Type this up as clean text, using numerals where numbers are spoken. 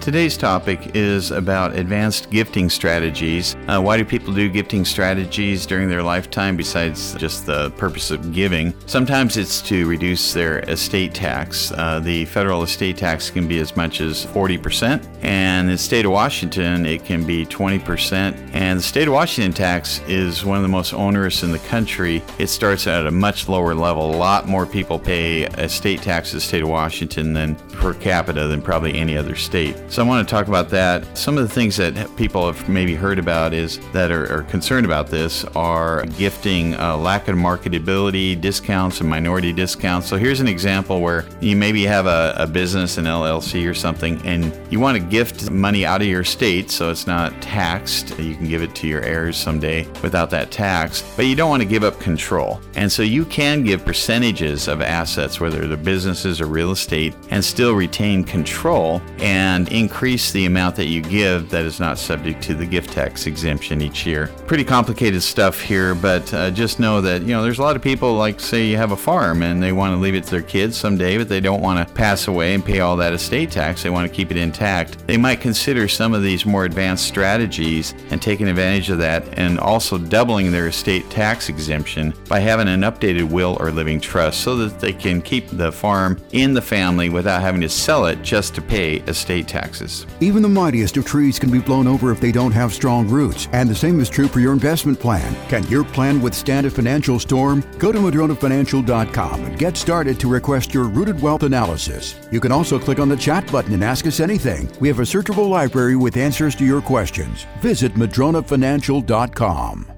Today's topic is about advanced gifting strategies. Why do people do gifting strategies during their lifetime besides just the purpose of giving? Sometimes it's to reduce their estate tax. The federal estate tax can be as much as 40%, and in the state of Washington, it can be 20%. And the state of Washington tax is one of the most onerous in the country. It starts at a much lower level. A lot more people pay estate tax in the state of Washington than per capita than probably any other state. So I want to talk about that. Some of the things that people have maybe heard about is that are concerned about this are gifting, lack of marketability, discounts, and minority discounts. So here's an example where you maybe have a business, an LLC or something, and you want to gift money out of your state so it's not taxed. You can give it to your heirs someday without that tax, but you don't want to give up control. And so you can give percentages of assets, whether they're businesses or real estate, and still retain control and increase the amount that you give that is not subject to the gift tax exemption each year. Pretty complicated stuff here, but just know that, there's a lot of people, like say you have a farm and they want to leave it to their kids someday, but they don't want to pass away and pay all that estate tax. They want to keep it intact. They might consider some of these more advanced strategies and taking advantage of that, and also doubling their estate tax exemption by having an updated will or living trust so that they can keep the farm in the family without having to sell it just to pay estate tax. Even the mightiest of trees can be blown over if they don't have strong roots, and the same is true for your investment plan. Can your plan withstand a financial storm? Go to MadronaFinancial.com and get started to request your Rooted Wealth Analysis. You can also click on the chat button and ask us anything. We have a searchable library with answers to your questions. Visit MadronaFinancial.com.